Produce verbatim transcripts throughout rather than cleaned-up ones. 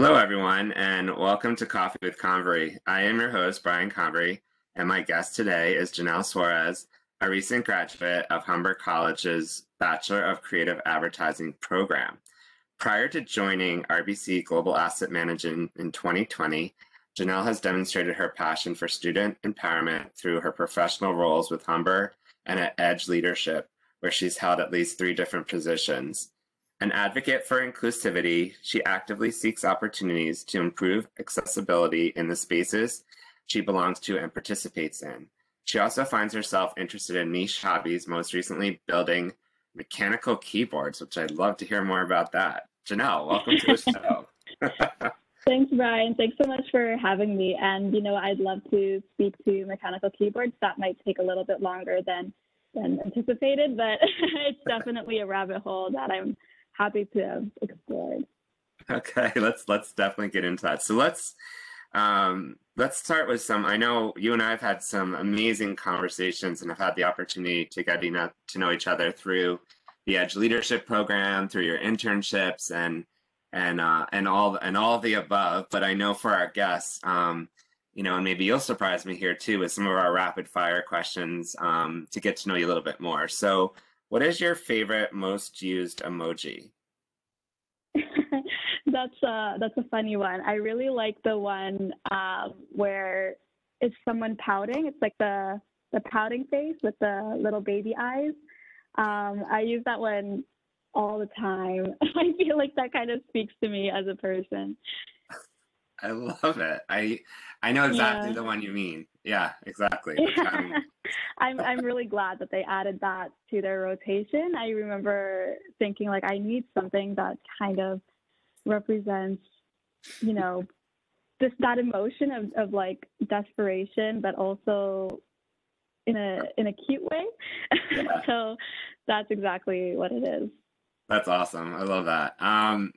Hello, everyone, and welcome to Coffee with Convery. I am your host, Brian Convery, and my guest today is Janelle Suarez, a recent graduate of Humber College's Bachelor of Creative Advertising program. Prior to joining R B C Global Asset Management in twenty twenty, Janelle has demonstrated her passion for student empowerment through her professional roles with Humber and at Edge Leadership, where she's held at least three different positions. An advocate for inclusivity, she actively seeks opportunities to improve accessibility in the spaces she belongs to and participates in. She also finds herself interested in niche hobbies, most recently building mechanical keyboards, which I'd love to hear more about that. Janelle, welcome to the show. Thanks, Brian. Thanks so much for having me. And, you know, I'd love to speak to mechanical keyboards. That might take a little bit longer than, than anticipated, but it's definitely a rabbit hole that I'm happy to have explored. Okay, let's let's definitely get into that. So let's um, let's start with some. I know you and I have had some amazing conversations, and I've had the opportunity to get to know each other through the Edge Leadership program, through your internships, and and uh, and all and all the above. But I know for our guests, um, you know, and maybe you'll surprise me here too with some of our rapid fire questions um, to get to know you a little bit more. So, what is your favorite most used emoji? that's a, that's a funny one. I really like the one um, where it's someone pouting. It's like the, the pouting face with the little baby eyes. Um, I use that one all the time. I feel like that kind of speaks to me as a person. I love it. I I know exactly yeah. the one you mean. Yeah, exactly. Yeah. I'm I'm really glad that they added that to their rotation. I remember thinking like I need something that kind of represents, you know, just that emotion of, of like desperation, but also in a in a cute way. Yeah. So that's exactly what it is. That's awesome. I love that. Um,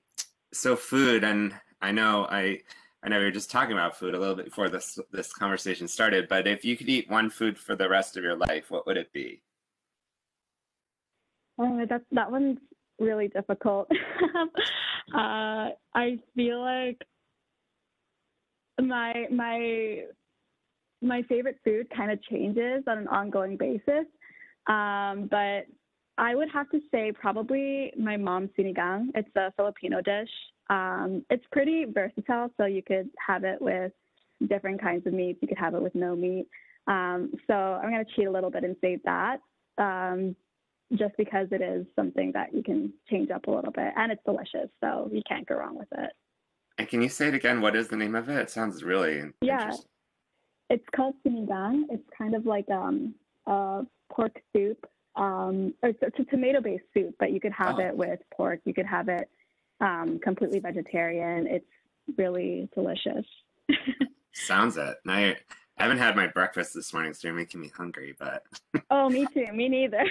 so food, and I know I. I know we were just talking about food a little bit before this this conversation started, but if you could eat one food for the rest of your life, what would it be? Oh, that that one's really difficult. uh, I feel like my my my favorite food kind of changes on an ongoing basis, um, but I would have to say probably my mom's sinigang. It's a Filipino dish. Um, it's pretty versatile, so you could have it with different kinds of meats. You could have it with no meat. Um, so I'm going to cheat a little bit and say that, um, just because it is something that you can change up a little bit, and it's delicious, so you can't go wrong with it. And can you say it again? What is the name of it? It sounds really yeah. interesting. It's called sinigang. It's kind of like um, a pork soup. Um, or it's, it's a tomato-based soup, but you could have oh. it with pork. You could have it Um, completely vegetarian. It's really delicious. Sounds it. Now I haven't had my breakfast this morning, so you're making me hungry. But oh, me too. Me neither.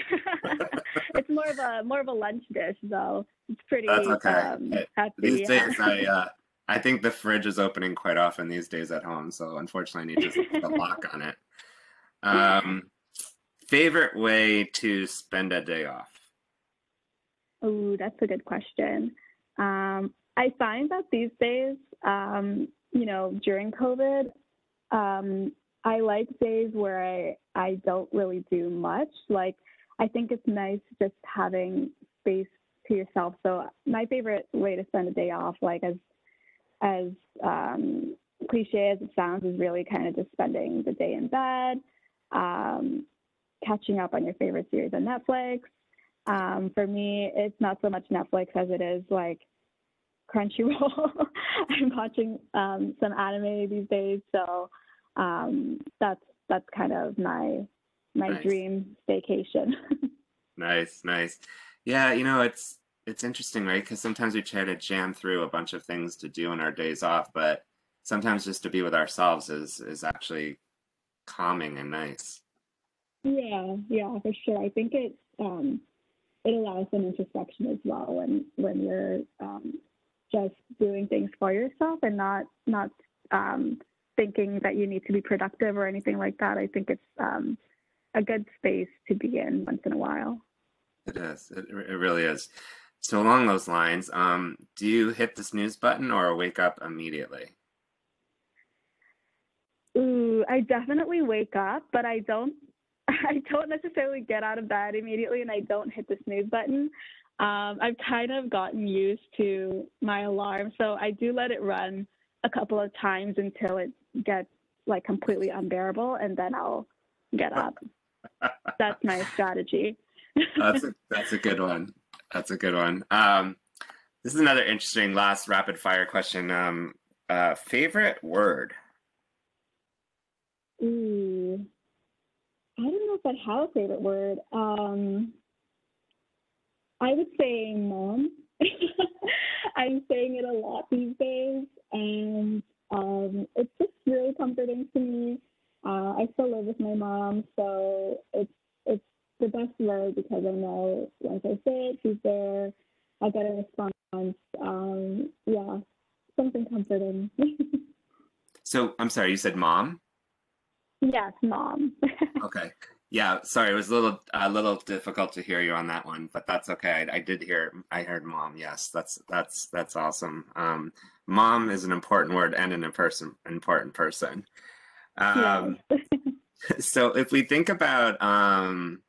It's more of a more of a lunch dish, though. It's pretty. That's okay. Um, it, hefty, these yeah. days, I uh, I think the fridge is opening quite often these days at home, so unfortunately, I need to put a lock on it. Um, favorite way to spend a day off? Oh, that's a good question. Um, I find that these days, um, you know, during COVID, um, I like days where I, I don't really do much. Like, I think it's nice just having space to yourself. So my favorite way to spend a day off, like as, as um, cliche as it sounds, is really kind of just spending the day in bed, um, catching up on your favorite series on Netflix. Um, for me, it's not so much Netflix as it is like Crunchyroll. I'm watching um, some anime these days, so um, that's that's kind of my my nice. dream staycation. Nice, nice. Yeah, you know, it's it's interesting, right? Because sometimes we try to jam through a bunch of things to do on our days off, but sometimes just to be with ourselves is is actually calming and nice. Yeah, yeah, for sure. I think it's. Um, It allows an introspection as well when when you're um, just doing things for yourself and not not um, thinking that you need to be productive or anything like that. I think it's um, a good space to be in once in a while. It is. It, it really is. So along those lines, um, do you hit the snooze button or wake up immediately? Ooh, I definitely wake up, but I don't, I don't necessarily get out of bed immediately, and I don't hit the snooze button. Um, I've kind of gotten used to my alarm, so I do let it run a couple of times until it gets like completely unbearable, and then I'll get up. That's my strategy. that's, a, that's a good one. That's a good one. Um, this is another interesting last rapid fire question. Um, uh, favorite word? Ooh, I don't know if I have a favorite word. Um, I would say mom. I'm saying it a lot these days, and um, it's just really comforting to me. Uh, I still live with my mom, so it's it's the best word because I know once I say it, she's there. I get a response. Um, yeah, something comforting. So I'm sorry, you said mom? Yes, mom. Okay. Yeah. Sorry, it was a little a little difficult to hear you on that one, but that's okay. I, I did hear. I heard mom. Yes, that's that's that's awesome. Um, mom is an important word and an person important person. Um, so if we think about um,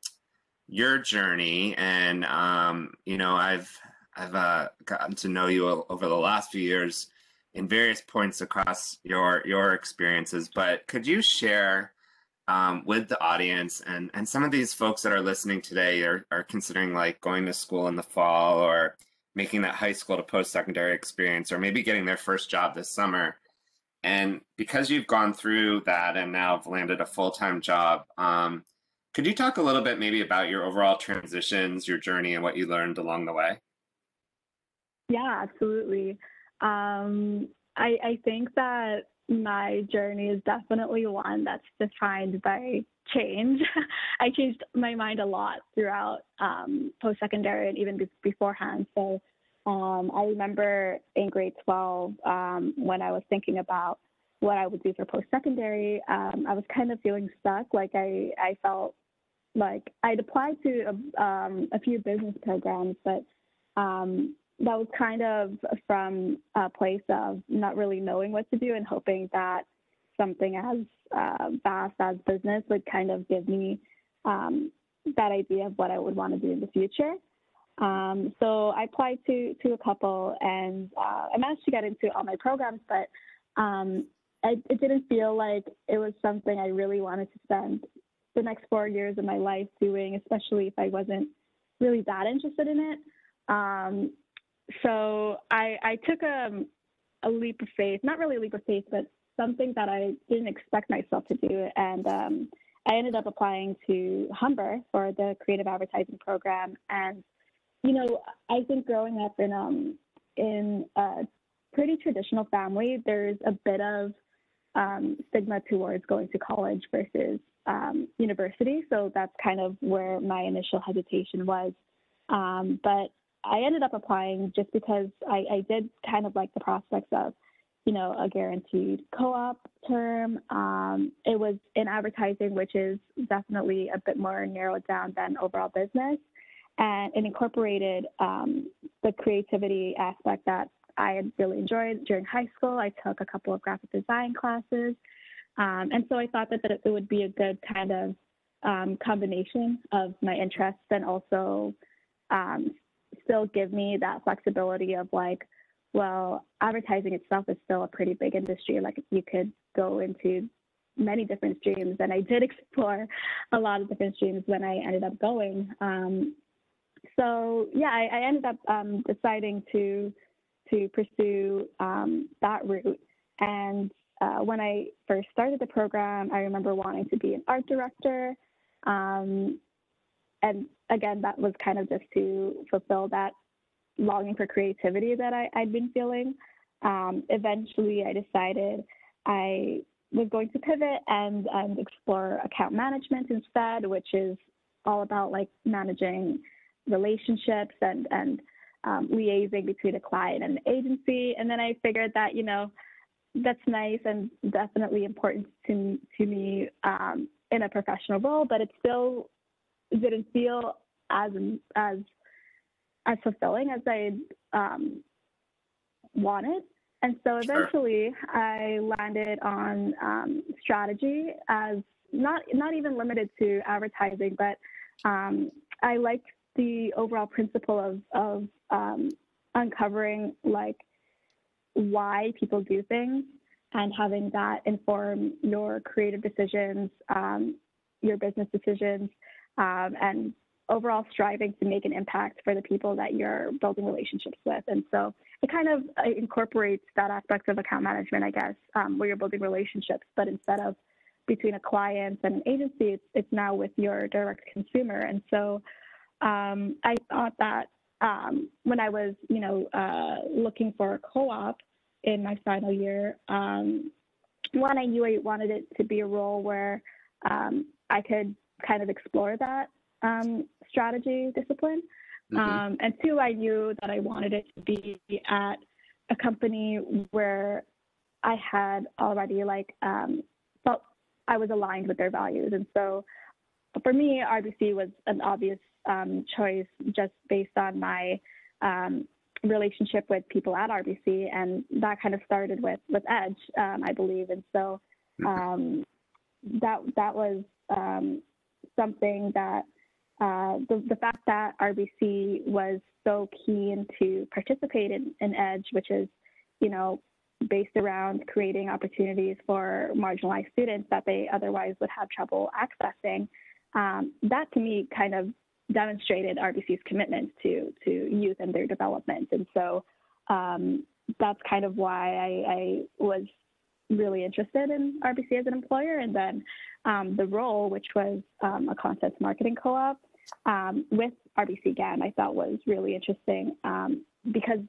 your journey, and um, you know, I've I've uh, gotten to know you over the last few years in various points across your your experiences, but could you share um, with the audience and and some of these folks that are listening today are, are considering like going to school in the fall or making that high school to post-secondary experience or maybe getting their first job this summer, and because you've gone through that and now have landed a full-time job, um, could you talk a little bit maybe about your overall transitions, your journey, and what you learned along the way? Yeah, absolutely. Um, I, I think that my journey is definitely one that's defined by change. I changed my mind a lot throughout um, post-secondary and even be beforehand. So um, I remember in grade twelve um, when I was thinking about what I would do for post-secondary, um, I was kind of feeling stuck. Like I, I felt like I'd applied to a, um, a few business programs, but um, that was kind of from a place of not really knowing what to do and hoping that something as uh, vast as business would kind of give me um, that idea of what I would want to do in the future. Um, so I applied to, to a couple, and uh, I managed to get into all my programs, but um, I, it didn't feel like it was something I really wanted to spend the next four years of my life doing, especially if I wasn't really that interested in it. Um, So I, I took a, a leap of faith, not really a leap of faith, but something that I didn't expect myself to do. And um, I ended up applying to Humber for the creative advertising program. And, you know, I think growing up in, um, in a pretty traditional family, there's a bit of um, stigma towards going to college versus um, university. So that's kind of where my initial hesitation was. Um, but I ended up applying just because I, I did kind of like the prospects of, you know, a guaranteed co-op term. Um, it was in advertising, which is definitely a bit more narrowed down than overall business. And it incorporated um, the creativity aspect that I had really enjoyed during high school. I took a couple of graphic design classes. Um, and so I thought that, that it would be a good kind of um, combination of my interests and also um, still give me that flexibility of like, well, advertising itself is still a pretty big industry. Like you could go into many different streams, and I did explore a lot of different streams when I ended up going. Um, so yeah, I, I ended up um, deciding to to pursue um, that route. And uh, when I first started the program, I remember wanting to be an art director. Um, And again, that was kind of just to fulfill that longing for creativity that I, I'd been feeling. Um, eventually, I decided I was going to pivot and, and explore account management instead, which is all about like managing relationships and, and um, liaising between a client and an agency. And then I figured that, you know, that's nice and definitely important to, to me um, in a professional role, but it's still didn't feel as as as fulfilling as I um, wanted. And so eventually sure. I landed on um, strategy as not not even limited to advertising, but um, I liked the overall principle of, of um, uncovering like why people do things and having that inform your creative decisions, um, your business decisions, um, and overall striving to make an impact for the people that you're building relationships with. And so it kind of incorporates that aspect of account management, I guess, um, where you're building relationships, but instead of between a client and an agency, it's, it's now with your direct consumer. And so um, I thought that um, when I was, you know, uh, looking for a co-op in my final year, um, one, I knew I wanted it to be a role where um, I could kind of explore that um, strategy discipline. Mm-hmm. Um, and two, I knew that I wanted it to be at a company where I had already like um, felt I was aligned with their values. And so for me, R B C was an obvious um, choice just based on my um, relationship with people at R B C, and that kind of started with with Edge, um, I believe. And so um, that that was um, something that uh, the, the fact that R B C was so keen to participate in, in Edge, which is, you know, based around creating opportunities for marginalized students that they otherwise would have trouble accessing, um, that to me kind of demonstrated R B C's commitment to to youth and their development. And so um, that's kind of why I, I was really interested in R B C as an employer. And then um, the role, which was um, a content marketing co-op um, with R B C again, I thought was really interesting um, because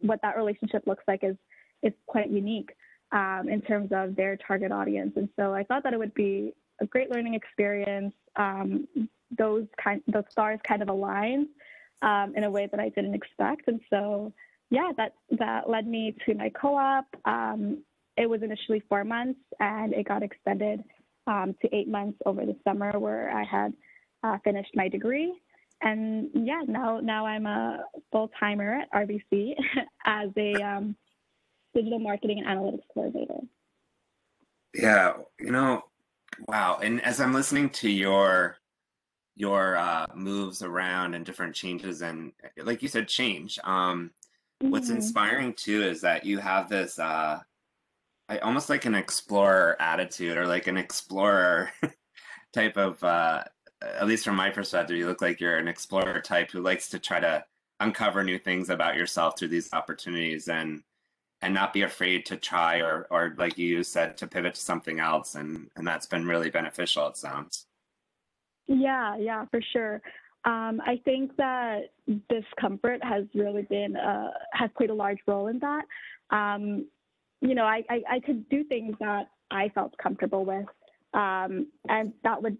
what that relationship looks like is is quite unique um, in terms of their target audience. And so I thought that it would be a great learning experience. Um, those kind, those stars kind of aligned um, in a way that I didn't expect. And so, yeah, that, that led me to my co-op. Um, it was initially four months and it got extended um, to eight months over the summer where I had uh, finished my degree. And yeah, now, now I'm a full-timer at R B C as a um, digital marketing and analytics coordinator. Yeah, you know, wow. And as I'm listening to your your uh, moves around and different changes, and like you said, change. Um, mm-hmm. What's inspiring too is that you have this, uh, I almost like an explorer attitude or like an explorer type of, uh, at least from my perspective, you look like you're an explorer type who likes to try to uncover new things about yourself through these opportunities and and not be afraid to try or, or like you said, to pivot to something else. And, and that's been really beneficial, it sounds. Yeah, yeah, for sure. Um, I think that discomfort has really been, uh, has played a large role in that. Um, you know, I, I, I could do things that I felt comfortable with, um, and that would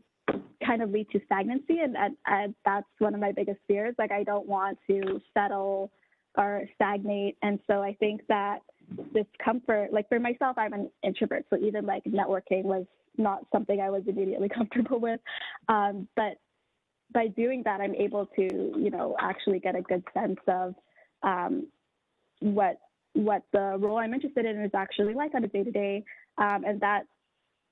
kind of lead to stagnancy. And, and, and that's one of my biggest fears. Like, I don't want to settle or stagnate. And so I think that discomfort, like for myself, I'm an introvert. So even like networking was not something I was immediately comfortable with. Um, but by doing that, I'm able to, you know, actually get a good sense of um, what what the role I'm interested in is actually like on a day-to-day. Um, and that,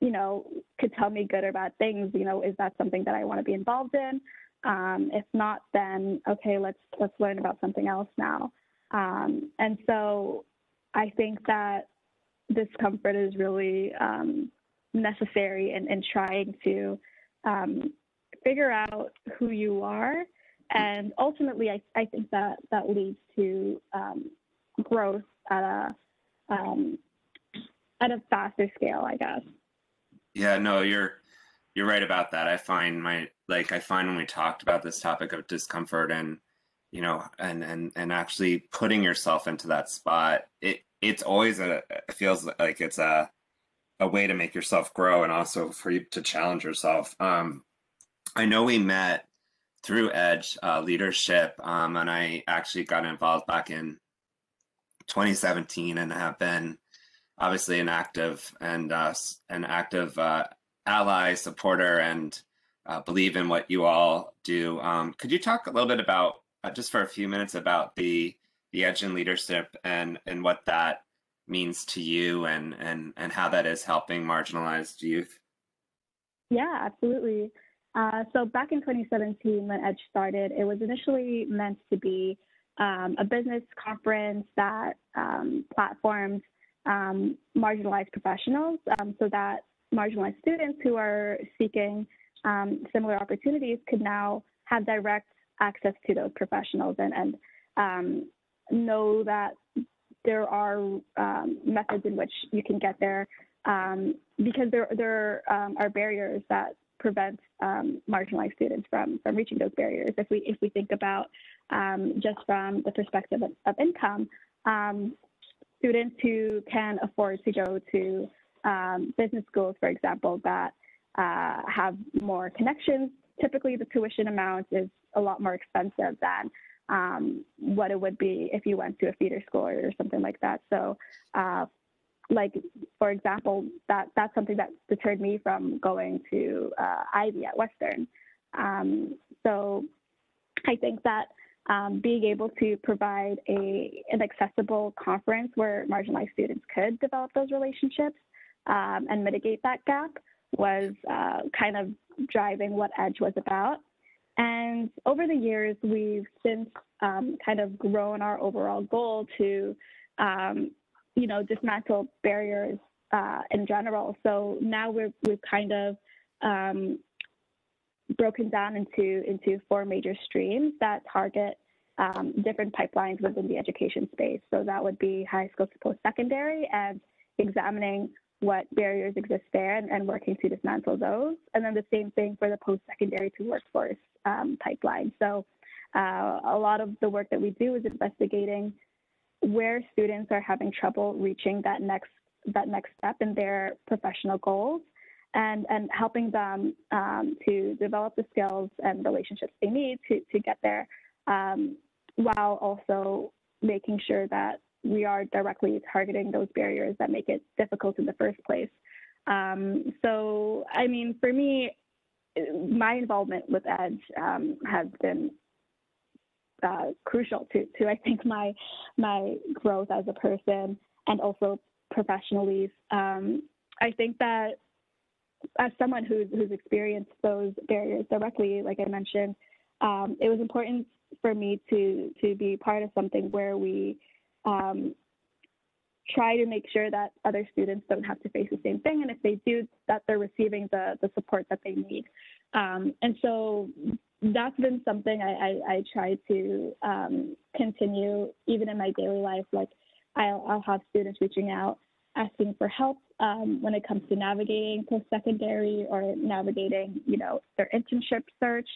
you know, could tell me good or bad things. You know, is that something that I want to be involved in? Um, if not, then, okay, let's, let's learn about something else now. Um, and so I think that discomfort is really um, necessary in, in trying to um, figure out who you are. And ultimately, I, I think that that leads to um, growth at a, um, at a faster scale, I guess. Yeah, no, you're, you're right about that. I find my, like, I find when we talked about this topic of discomfort and, you know, and, and, and actually putting yourself into that spot, it, it's always a, it feels like it's a, a way to make yourself grow and also for you to challenge yourself. Um, I know we met through Edge uh, Leadership, um, and I actually got involved back in twenty seventeen and have been obviously an active and uh, an active uh, ally, supporter, and uh, believe in what you all do. Um, could you talk a little bit about uh, just for a few minutes about the the Edge in Leadership and and what that means to you and and and how that is helping marginalized youth? Yeah, absolutely. Uh, so back in twenty seventeen, when Edge started, it was initially meant to be um, a business conference that um, platforms um, marginalized professionals, um, so that marginalized students who are seeking um, similar opportunities could now have direct access to those professionals and, and um, know that there are um, methods in which you can get there, um, because there, there um, are barriers that prevent um, marginalized students from, from reaching those barriers. If we if we think about um, just from the perspective of, of income, um, students who can afford to go to um, business schools, for example, that uh, have more connections, typically the tuition amount is a lot more expensive than um, what it would be if you went to a feeder school or something like that. So, uh, like, for example, that that's something that deterred me from going to uh, Ivy at Western. Um, so I think that um, being able to provide a an accessible conference where marginalized students could develop those relationships um, and mitigate that gap was uh, kind of driving what Edge was about. And over the years, we've since um, kind of grown our overall goal to um, you know, dismantle barriers uh, in general. So now we're, we've kind of um, broken down into, into four major streams that target um, different pipelines within the education space. So that would be high school to post-secondary and examining what barriers exist there and, and working to dismantle those. And then the same thing for the post-secondary to workforce um, pipeline. So uh, a lot of the work that we do is investigating where students are having trouble reaching that next that next step in their professional goals, and and helping them um, to develop the skills and relationships they need to to get there, um, while also making sure that we are directly targeting those barriers that make it difficult in the first place. Um, so, I mean, for me, my involvement with Edge um, has been Uh, crucial to, to I think my my growth as a person and also professionally. Um, I think that as someone who's who's experienced those barriers directly, like I mentioned, um, it was important for me to to be part of something where we um, try to make sure that other students don't have to face the same thing, and if they do, that they're receiving the the support that they need. Um, and so. That's been something I, I, I try to um, continue even in my daily life. Like I'll, I'll have students reaching out, asking for help um, when it comes to navigating post-secondary or navigating, you know, their internship search.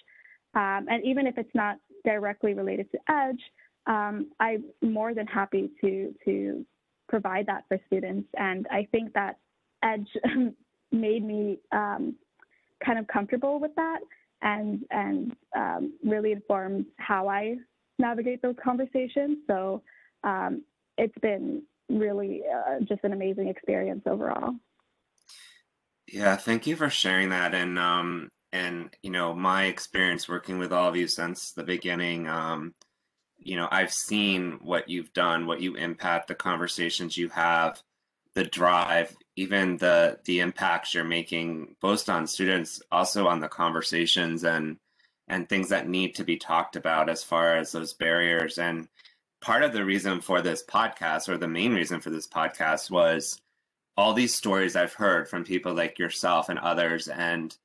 Um, and even if it's not directly related to Edge, um, I'm more than happy to, to provide that for students. And I think that Edge made me um, kind of comfortable with that. and and um, really informs how I navigate those conversations. So um, it's been really uh, just an amazing experience overall. Yeah, thank you for sharing that. And, um, and you know, my experience working with all of you since the beginning, um, you know, I've seen what you've done, what you impact, the conversations you have, the drive, even the the impacts you're making, both on students, also on the conversations and and things that need to be talked about as far as those barriers. And part of the reason for this podcast, or the main reason for this podcast, was all these stories I've heard from people like yourself and others, and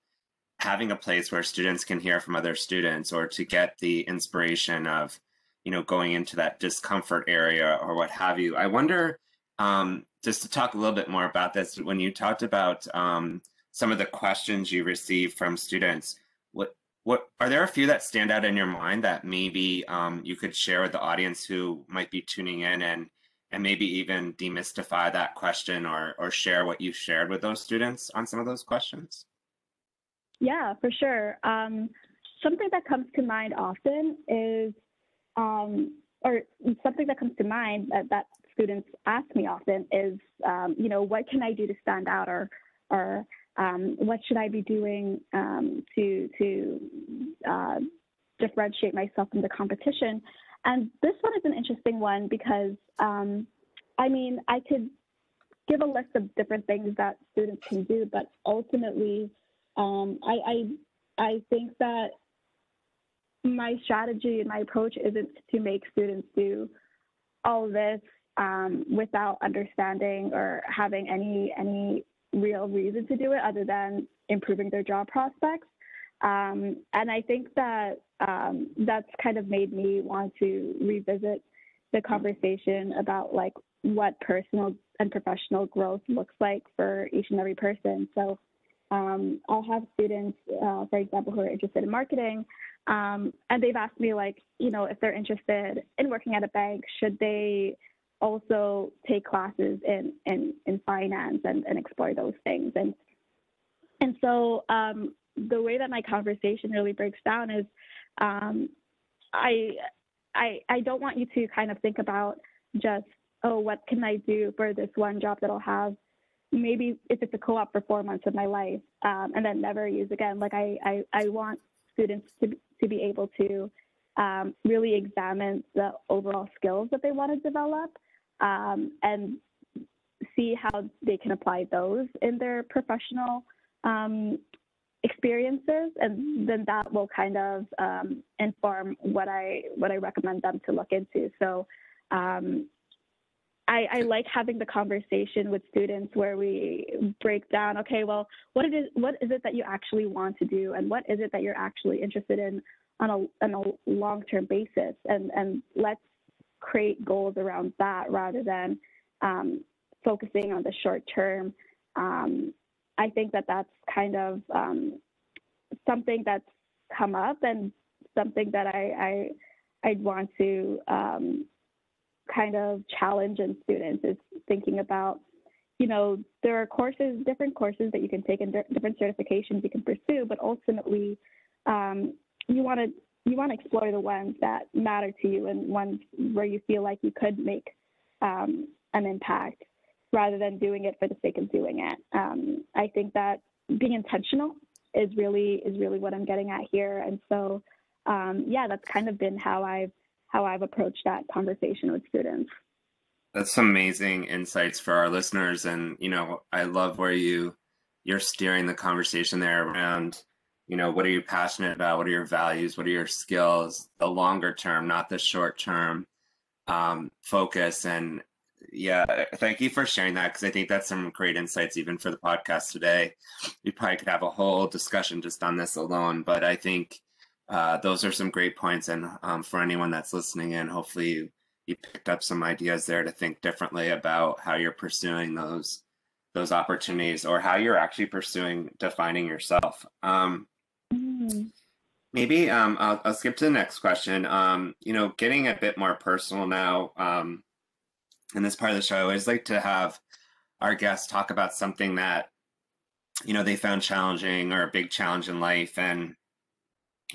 having a place where students can hear from other students or to get the inspiration of, you know, going into that discomfort area or what have you. I wonder, um, just to talk a little bit more about this, when you talked about um, some of the questions you received from students, what what are there a few that stand out in your mind that maybe um, you could share with the audience who might be tuning in and and maybe even demystify that question or or share what you shared with those students on some of those questions? Yeah, for sure. Um, something that comes to mind often is, um, or something that comes to mind that, that students ask me often is, um, you know, what can I do to stand out, or, or um, what should I be doing um, to to uh, differentiate myself from the competition. And this one is an interesting one because, um, I mean, I could give a list of different things that students can do, but ultimately, um, I, I, I think that my strategy and my approach isn't to make students do all this um, without understanding or having any, any real reason to do it other than improving their job prospects. Um, and I think that um, that's kind of made me want to revisit the conversation about like what personal and professional growth looks like for each and every person. So um, I'll have students, uh, for example, who are interested in marketing, um, and they've asked me like, you know, if they're interested in working at a bank, should they also take classes in, in, in finance and, and explore those things. And, and so, um, the way that my conversation really breaks down is um, I, I I don't want you to kind of think about just, oh, what can I do for this one job that I'll have? Maybe if it's a co-op for four months of my life um, and then never use again. Like I, I, I want students to, to be able to um, really examine the overall skills that they want to develop um, and see how they can apply those in their professional um experiences, and then that will kind of um, inform what I what I recommend them to look into. So um, I, I like having the conversation with students where we break down, okay, well, what it is what is it that you actually want to do, and what is it that you're actually interested in on a on a long-term basis, and and let's create goals around that rather than um, focusing on the short term. Um, I think that that's kind of um, something that's come up and something that I, I, I'd want to um, kind of challenge in students is thinking about, you know, there are courses, different courses that you can take and different certifications you can pursue, but ultimately um, you want to you want to explore the ones that matter to you and ones where you feel like you could make um, an impact, rather than doing it for the sake of doing it. Um, I think that being intentional is really is really what I'm getting at here. And so, um, yeah, that's kind of been how I've, how I've approached that conversation with students. That's some amazing insights for our listeners. And, you know, I love where you, you're steering the conversation there around, you know, what are you passionate about? What are your values? What are your skills? The longer term, not the short term um, focus. And yeah, thank you for sharing that, because I think that's some great insights even for the podcast today. We probably could have a whole discussion just on this alone, but I think uh, those are some great points. And um, for anyone that's listening in, hopefully you, you picked up some ideas there to think differently about how you're pursuing those those opportunities, or how you're actually pursuing defining yourself. Um, mm-hmm. Maybe um, I'll, I'll skip to the next question. Um, you know, getting a bit more personal now. Um, In this part of the show, I always like to have our guests talk about something that, you know, they found challenging or a big challenge in life and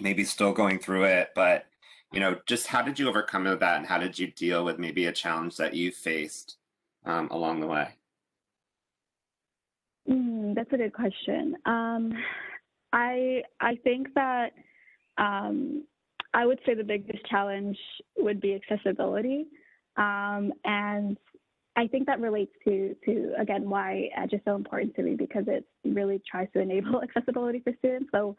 maybe still going through it. But, you know, just how did you overcome that, and how did you deal with maybe a challenge that you faced um, along the way? Mm, that's a good question. Um, I, I think that um, I would say the biggest challenge would be accessibility. Um, and I think that relates to, to again, why Edge is so important to me, because it really tries to enable accessibility for students. So,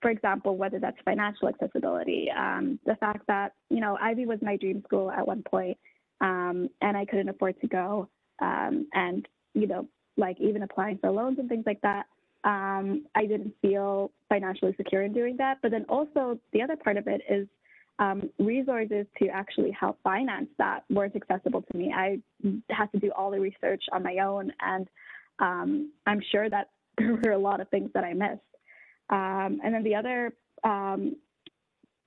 for example, whether that's financial accessibility, um, the fact that, you know, Ivy was my dream school at one point, um, and I couldn't afford to go. Um, and, you know, like even applying for loans and things like that, um, I didn't feel financially secure in doing that. But then also the other part of it is Um, resources to actually help finance that weren't accessible to me. I had to do all the research on my own, and um, I'm sure that there were a lot of things that I missed. Um, and then the other um,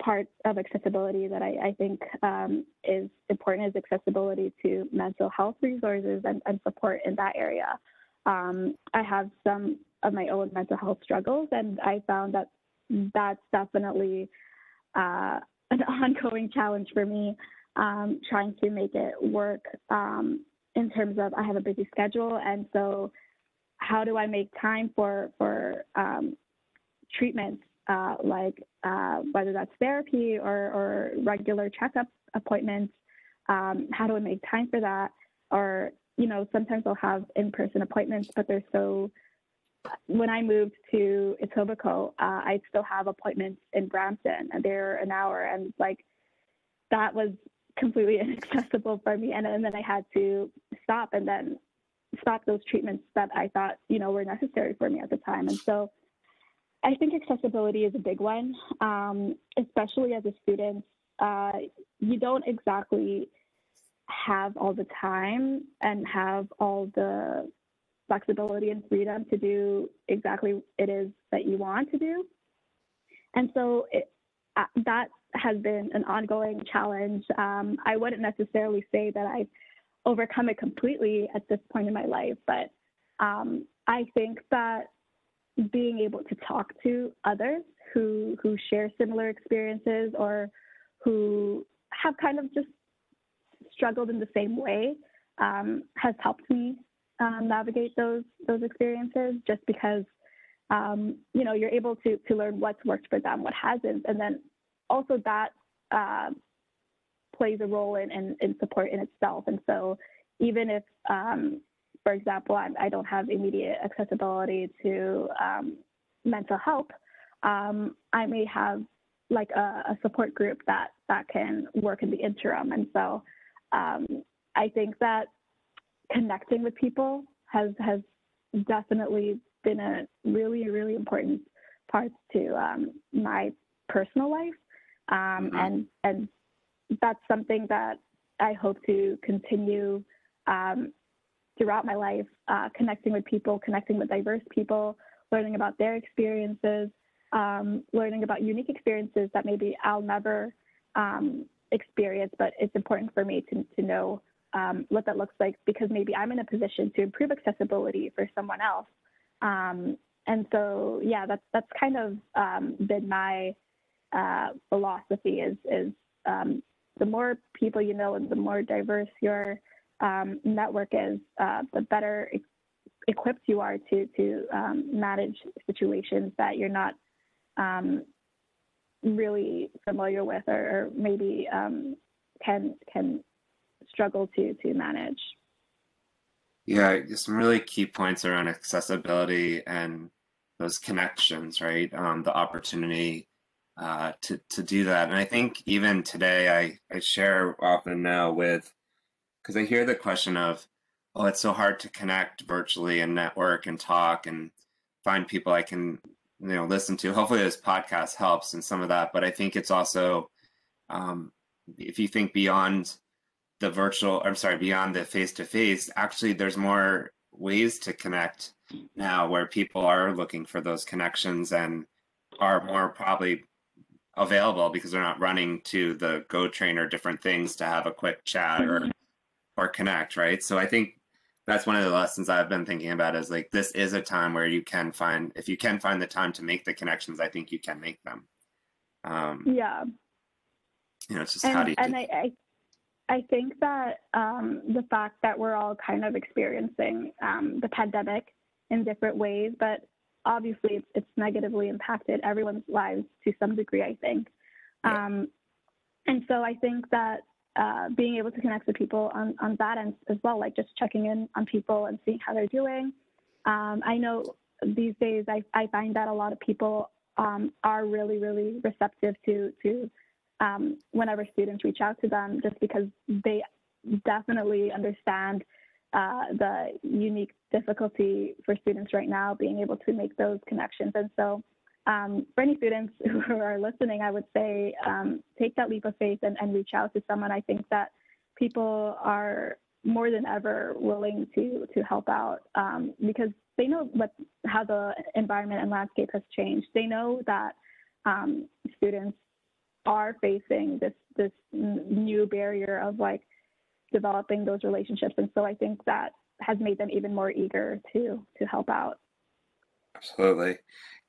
part of accessibility that I, I think um, is important is accessibility to mental health resources and, and support in that area. Um, I have some of my own mental health struggles, and I found that that's definitely uh, an ongoing challenge for me, um, trying to make it work um, in terms of I have a busy schedule. And so how do I make time for, for um, treatments uh, like uh, whether that's therapy or, or regular checkup appointments. Um, how do I make time for that? Or, you know, sometimes I'll have in-person appointments, but they're so, when I moved to Etobicoke, uh, I still have appointments in Brampton, and they're an hour. And like, that was completely inaccessible for me. And, and then I had to stop and then stop those treatments that I thought, you know, were necessary for me at the time. And so I think accessibility is a big one, um, especially as a student. Uh, you don't exactly have all the time and have all the flexibility and freedom to do exactly what it is that you want to do. And so it, uh, that has been an ongoing challenge. Um, I wouldn't necessarily say that I've overcome it completely at this point in my life, but um, I think that being able to talk to others who, who share similar experiences or who have kind of just struggled in the same way um, has helped me um, navigate those those experiences, just because, um, you know, you're able to, to learn what's worked for them, what hasn't, and then also that uh, plays a role in, in, in support in itself. And so even if, um, for example, I, I don't have immediate accessibility to um, mental help, um, I may have like a, a support group that, that can work in the interim. And so um, I think that connecting with people has, has definitely been a really, really important part to um, my personal life. Um, and, and that's something that I hope to continue um, throughout my life, uh, connecting with people, connecting with diverse people, learning about their experiences, um, learning about unique experiences that maybe I'll never um, experience, but it's important for me to, to know um, what that looks like, because maybe I'm in a position to improve accessibility for someone else. Um, and so, yeah, that's, that's kind of um, been my Uh, philosophy is, is um, the more people you know and the more diverse your um, network is, uh, the better e- equipped you are to, to um, manage situations that you're not um, really familiar with, or, or maybe um, can can struggle to, to manage. Yeah, some really key points around accessibility and those connections, right? Um, the opportunity Uh, to, to do that. And I think even today, I, I share often now with, because I hear the question of, oh, it's so hard to connect virtually and network and talk and find people I can, you know, listen to. Hopefully this podcast helps in some of that. But I think it's also, um, if you think beyond the virtual, I'm sorry, beyond the face-to-face, actually there's more ways to connect now where people are looking for those connections and are more probably available because they're not running to the Go Train or different things to have a quick chat or or connect, right? So I think that's one of the lessons I've been thinking about is like, this is a time where you can find, if you can find the time to make the connections, I think you can make them. Um, yeah. You know, it's just and, how do you And do- I, I, I think that um, the fact that we're all kind of experiencing um, the pandemic in different ways, but obviously it's, it's negatively impacted everyone's lives to some degree, I think. Yeah. Um, and so I think that uh, being able to connect with people on, on that end as well, like just checking in on people and seeing how they're doing. Um, I know these days I, I find that a lot of people um, are really, really receptive to, to um, whenever students reach out to them, just because they definitely understand Uh, the unique difficulty for students right now being able to make those connections. And so um, for any students who are listening, I would say um, take that leap of faith and, and reach out to someone. I think that people are more than ever willing to to help out um, because they know what how the environment and landscape has changed. They know that um, students are facing this this new barrier of like developing those relationships. And so I think that has made them even more eager to to help out. Absolutely.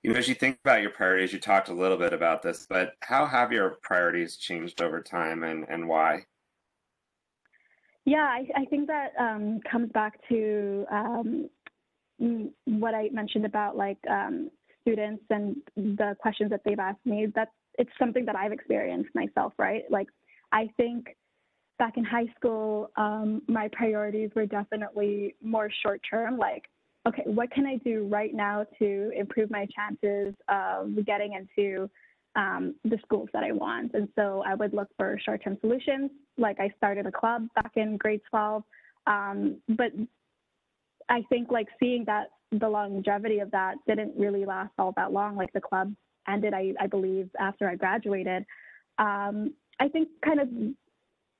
You know, as you think about your priorities, you talked a little bit about this, but how have your priorities changed over time and, and why? Yeah, I, I think that um, comes back to um, what I mentioned about like um, students and the questions that they've asked me, that's, it's something that I've experienced myself, right? Like, I think back in high school, um, my priorities were definitely more short-term, like, okay, what can I do right now to improve my chances of getting into um, the schools that I want? And so I would look for short-term solutions. Like, I started a club back in grade twelve, um, but I think, like, seeing that the longevity of that didn't really last all that long. Like, the club ended, I, I believe, after I graduated. Um, I think kind of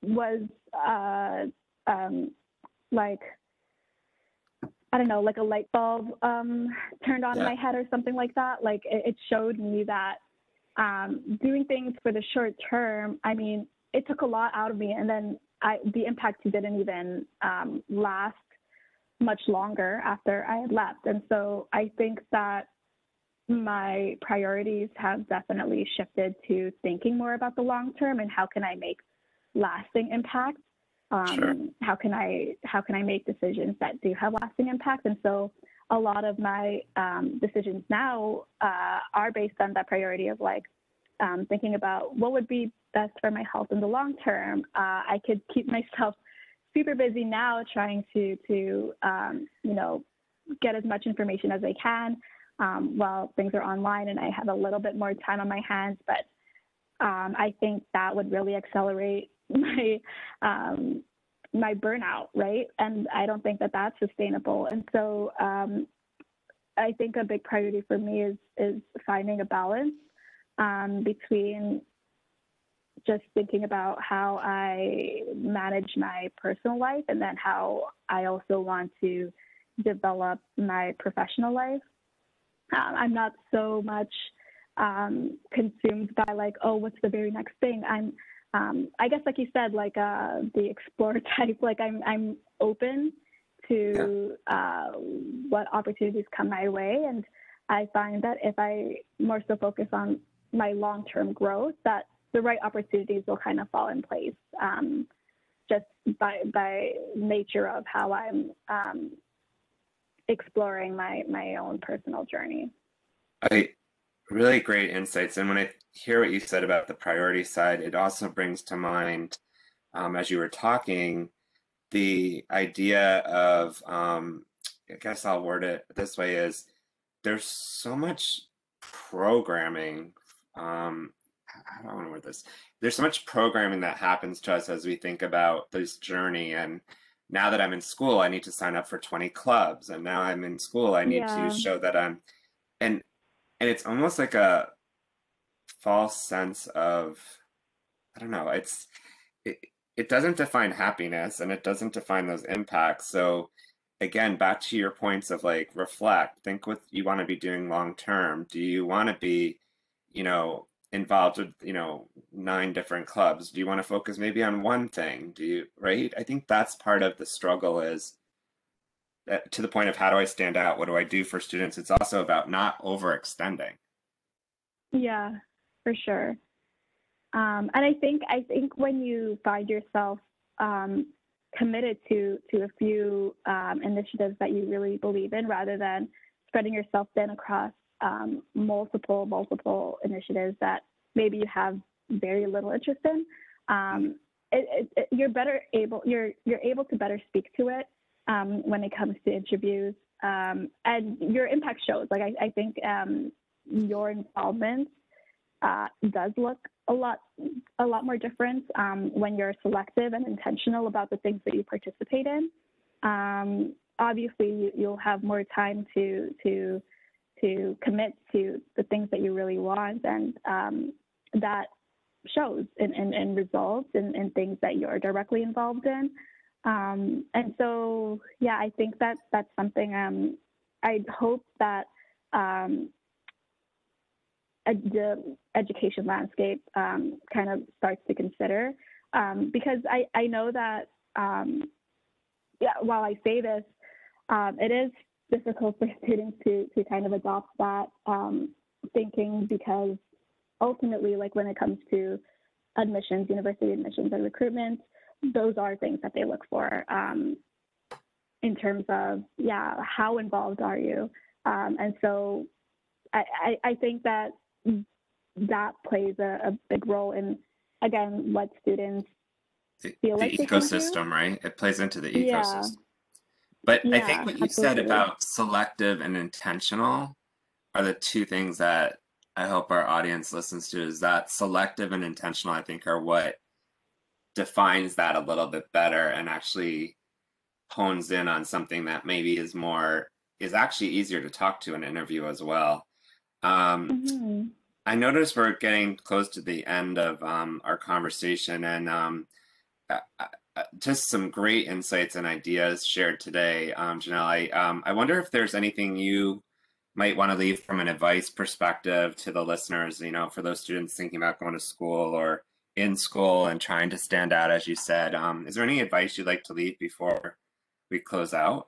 was uh, um, like, I don't know, like a light bulb um, turned on yeah. in my head or something like that. Like, it, it showed me that um, doing things for the short term, I mean, it took a lot out of me. And then I, the impact didn't even um, last much longer after I had left. And so I think that my priorities have definitely shifted to thinking more about the long term and how can I make lasting impact. Um, sure. How can I how can I make decisions that do have lasting impact? And so a lot of my um, decisions now uh, are based on that priority of like um, thinking about what would be best for my health in the long term. Uh, I could keep myself super busy now trying to, to um, you know, get as much information as I can um, while things are online and I have a little bit more time on my hands. But um, I think that would really accelerate my um, my burnout, right? And I don't think that that's sustainable. And so um, I think a big priority for me is, is finding a balance um, between just thinking about how I manage my personal life and then how I also want to develop my professional life. Um, I'm not so much um, consumed by like, oh, what's the very next thing? I'm, um, I guess like you said, like uh, the explorer type, like I'm, I'm open to uh, what opportunities come my way. And I find that if I more so focus on my long-term growth, that the right opportunities will kind of fall in place um, just by by nature of how I'm um, exploring my, my own personal journey. I, really great insights. And when I hear what you said about the priority side, it also brings to mind, um, as you were talking, the idea of, um, I guess I'll word it this way, is there's so much programming um, I don't want to word this. There's so much programming that happens to us as we think about this journey. And now that I'm in school, I need to sign up for twenty clubs. And now I'm in school, I need yeah. to show that I'm, and, and it's almost like a false sense of, I don't know, it's, it, it doesn't define happiness and it doesn't define those impacts. So again, back to your points of like, reflect, think what you want to be doing long-term. Do you want to be, you know, involved with, you know, nine different clubs? Do you want to focus maybe on one thing? Do you, right? I think that's part of the struggle is that, to the point of how do I stand out? What do I do for students? It's also about not overextending. Yeah, for sure. Um, and I think, I think when you find yourself um, committed to, to a few um, initiatives that you really believe in, rather than spreading yourself thin across Um, multiple, multiple initiatives that maybe you have very little interest in, um, it, it, it, you're better able, you're, you're able to better speak to it um, when it comes to interviews. Um, and your impact shows, like, I, I think um, your involvement uh, does look a lot, a lot more different um, when you're selective and intentional about the things that you participate in. Um, obviously you, you'll have more time to, to, to commit to the things that you really want, and um, that shows in, in, in results and in, in things that you're directly involved in. Um, and so, yeah, I think that that's something um, I hope that um, ed- the education landscape um, kind of starts to consider, um, because I, I know that, um, yeah, while I say this, um, it is difficult for students to, to kind of adopt that um, thinking, because ultimately, like when it comes to admissions, university admissions and recruitment, those are things that they look for um, in terms of, yeah, how involved are you? Um, and so I, I, I think that that plays a, a big role in, again, what students feel the, like the ecosystem, right? It plays into the ecosystem. Yeah. But yeah, I think what you absolutely. said about selective and intentional are the two things that I hope our audience listens to, is that selective and intentional, I think, are what defines that a little bit better and actually hones in on something that maybe is more, is actually easier to talk to in an interview as well. Um, mm-hmm. I noticed we're getting close to the end of um, our conversation, and um, I, I, just some great insights and ideas shared today. Um, Janelle, I, um, I wonder if there's anything you might want to leave from an advice perspective to the listeners, you know, for those students thinking about going to school or in school and trying to stand out, as you said. Um, is there any advice you'd like to leave before we close out?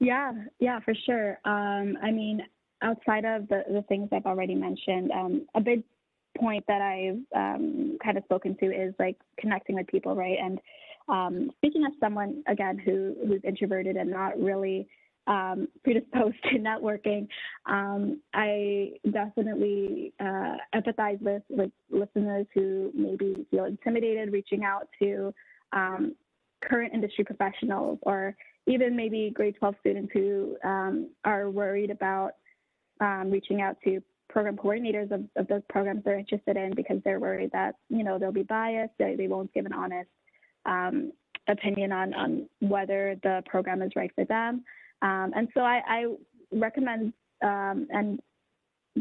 Yeah, yeah, for sure. Um, I mean, outside of the, the things I've already mentioned, um, a big point that I've um, kind of spoken to is like connecting with people, right? And um, speaking of someone, again, who, who's introverted and not really um, predisposed to networking, um, I definitely uh, empathize with, with listeners who maybe feel intimidated reaching out to um, current industry professionals, or even maybe grade twelve students who um, are worried about um, reaching out to program coordinators of, of those programs they're interested in, because they're worried that, you know, they'll be biased, they, they won't give an honest um, opinion on, on whether the program is right for them. Um, and so I, I recommend um, and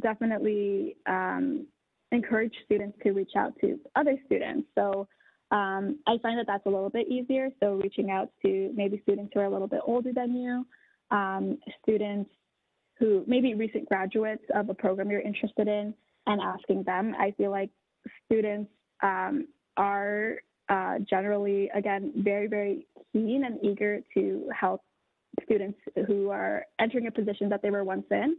definitely um, encourage students to reach out to other students. So Um, I find that that's a little bit easier. So reaching out to maybe students who are a little bit older than you, um, students who maybe recent graduates of a program you're interested in, and asking them. I feel like students um, are uh, generally, again, very, very keen and eager to help students who are entering a position that they were once in,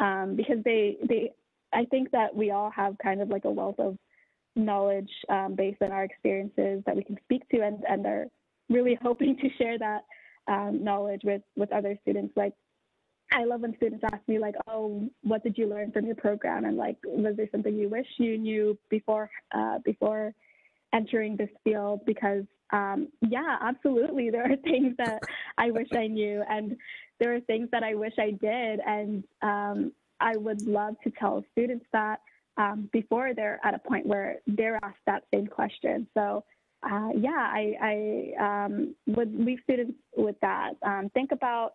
um, because they, they, I think that we all have kind of like a wealth of knowledge um, based on our experiences that we can speak to, and, and are really hoping to share that um, knowledge with, with other students. Like, I love when students ask me, like, oh, what did you learn from your program? And like, was there something you wish you knew before, uh, before entering this field? Because um, yeah, absolutely. There are things that I wish I knew, and there are things that I wish I did. And um, I would love to tell students that Um, before they're at a point where they're asked that same question. So uh, yeah, I, I um, would leave students with that. Um, think about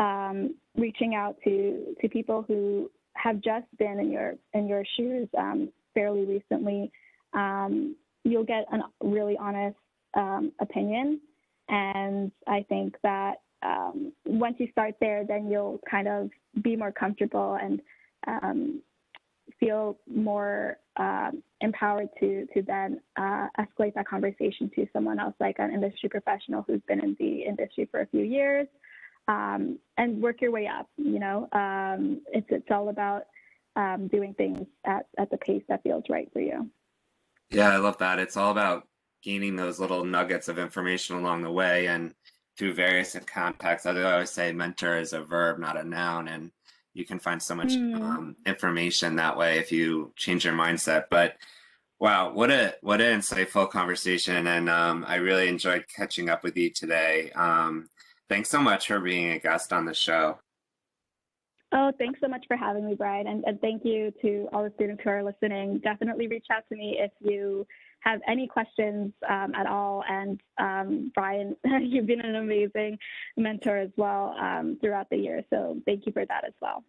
um, reaching out to, to people who have just been in your, in your shoes um, fairly recently. Um, you'll get a really honest um, opinion. And I think that um, once you start there, then you'll kind of be more comfortable and um, feel more uh, empowered to to then uh, escalate that conversation to someone else, like an industry professional who's been in the industry for a few years, um, and work your way up. You know, um, it's it's all about um, doing things at, at the pace that feels right for you. Yeah, I love that. It's all about gaining those little nuggets of information along the way and through various contexts. I always say mentor is a verb, not a noun, and you can find so much um, information that way if you change your mindset. But wow, what a what an insightful conversation, and um, I really enjoyed catching up with you today. Um, thanks so much for being a guest on the show. Oh, thanks so much for having me, Brian, and, and thank you to all the students who are listening. Definitely reach out to me if you have any questions um, at all. And um, Brian, you've been an amazing mentor as well um, throughout the year. So thank you for that as well.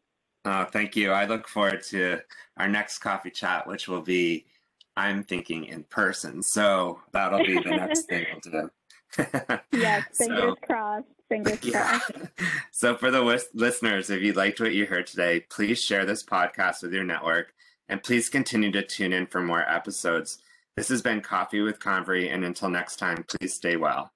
Oh, thank you. I look forward to our next coffee chat, which will be, I'm thinking, in person. So that'll be the next thing we'll do. Yes, fingers so, crossed, fingers yeah. crossed. So for the list- listeners, if you liked what you heard today, please share this podcast with your network, and please continue to tune in for more episodes. This has been Coffee with Convery, and until next time, please stay well.